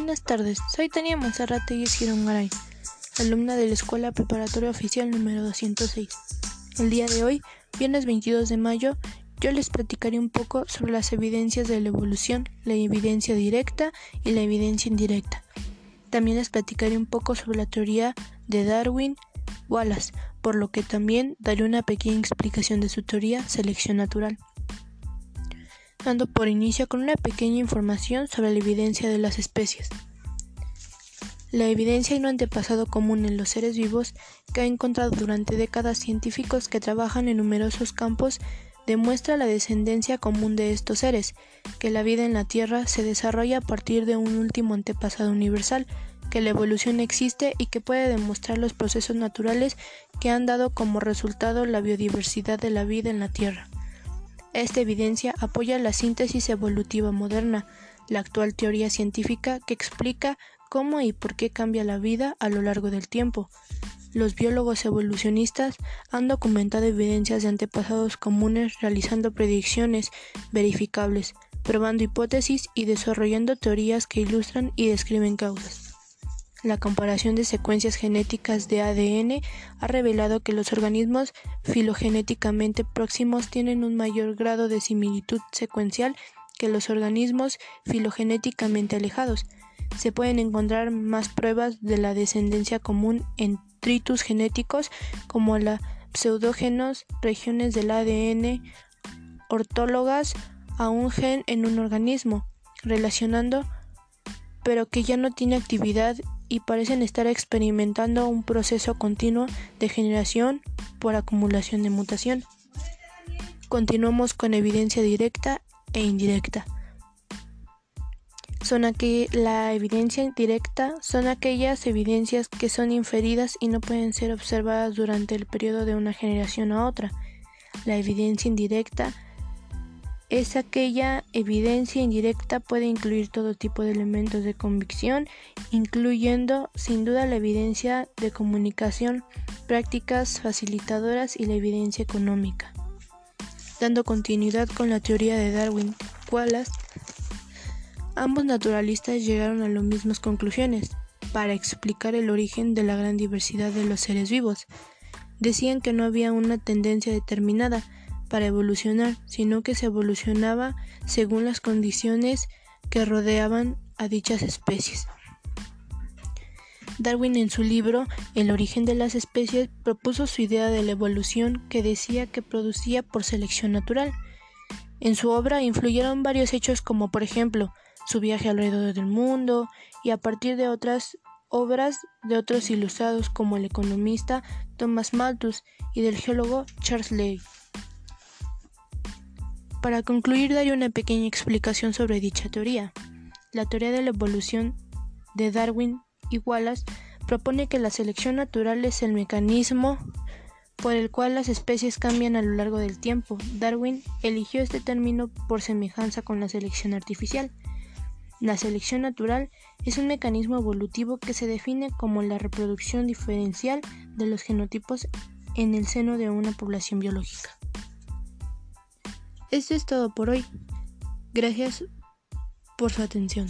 Buenas tardes, soy Tania Manzarrategui Sirongaray, alumna de la Escuela Preparatoria Oficial número 206. El día de hoy, viernes 22 de mayo, yo les platicaré un poco sobre las evidencias de la evolución, la evidencia directa y la evidencia indirecta. También les platicaré un poco sobre la teoría de Darwin Wallace, por lo que también daré una pequeña explicación de su teoría, selección natural. Dando por inicio con una pequeña información sobre la evidencia de las especies. La evidencia en un antepasado común en los seres vivos que ha encontrado durante décadas científicos que trabajan en numerosos campos demuestra la descendencia común de estos seres, que la vida en la Tierra se desarrolla a partir de un último antepasado universal, que la evolución existe y que puede demostrar los procesos naturales que han dado como resultado la biodiversidad de la vida en la Tierra. Esta evidencia apoya la síntesis evolutiva moderna, la actual teoría científica que explica cómo y por qué cambia la vida a lo largo del tiempo. Los biólogos evolucionistas han documentado evidencias de antepasados comunes realizando predicciones verificables, probando hipótesis y desarrollando teorías que ilustran y describen causas. La comparación de secuencias genéticas de ADN ha revelado que los organismos filogenéticamente próximos tienen un mayor grado de similitud secuencial que los organismos filogenéticamente alejados. Se pueden encontrar más pruebas de la descendencia común en tritus genéticos como la pseudogenos, regiones del ADN ortólogas a un gen en un organismo, relacionando pero que ya no tiene actividad y parecen estar experimentando un proceso continuo de generación por acumulación de mutación. Continuamos con evidencia directa e indirecta. La evidencia indirecta son aquellas evidencias que son inferidas y no pueden ser observadas durante el periodo de una generación a otra. La evidencia indirecta es aquella evidencia indirecta puede incluir todo tipo de elementos de convicción, incluyendo sin duda la evidencia de comunicación, prácticas facilitadoras y la evidencia económica. Dando continuidad con la teoría de Darwin Wallace, ambos naturalistas llegaron a las mismas conclusiones para explicar el origen de la gran diversidad de los seres vivos. Decían que no había una tendencia determinada para evolucionar, sino que se evolucionaba según las condiciones que rodeaban a dichas especies. Darwin, en su libro El origen de las especies, propuso su idea de la evolución que decía que producía por selección natural. En su obra influyeron varios hechos como, por ejemplo, su viaje alrededor del mundo, y a partir de otras obras de otros ilustrados como el economista Thomas Malthus y del geólogo Charles Lyell. Para concluir, daré una pequeña explicación sobre dicha teoría. La teoría de la evolución de Darwin y Wallace propone que la selección natural es el mecanismo por el cual las especies cambian a lo largo del tiempo. Darwin eligió este término por semejanza con la selección artificial. La selección natural es un mecanismo evolutivo que se define como la reproducción diferencial de los genotipos en el seno de una población biológica. Esto es todo por hoy. Gracias por su atención.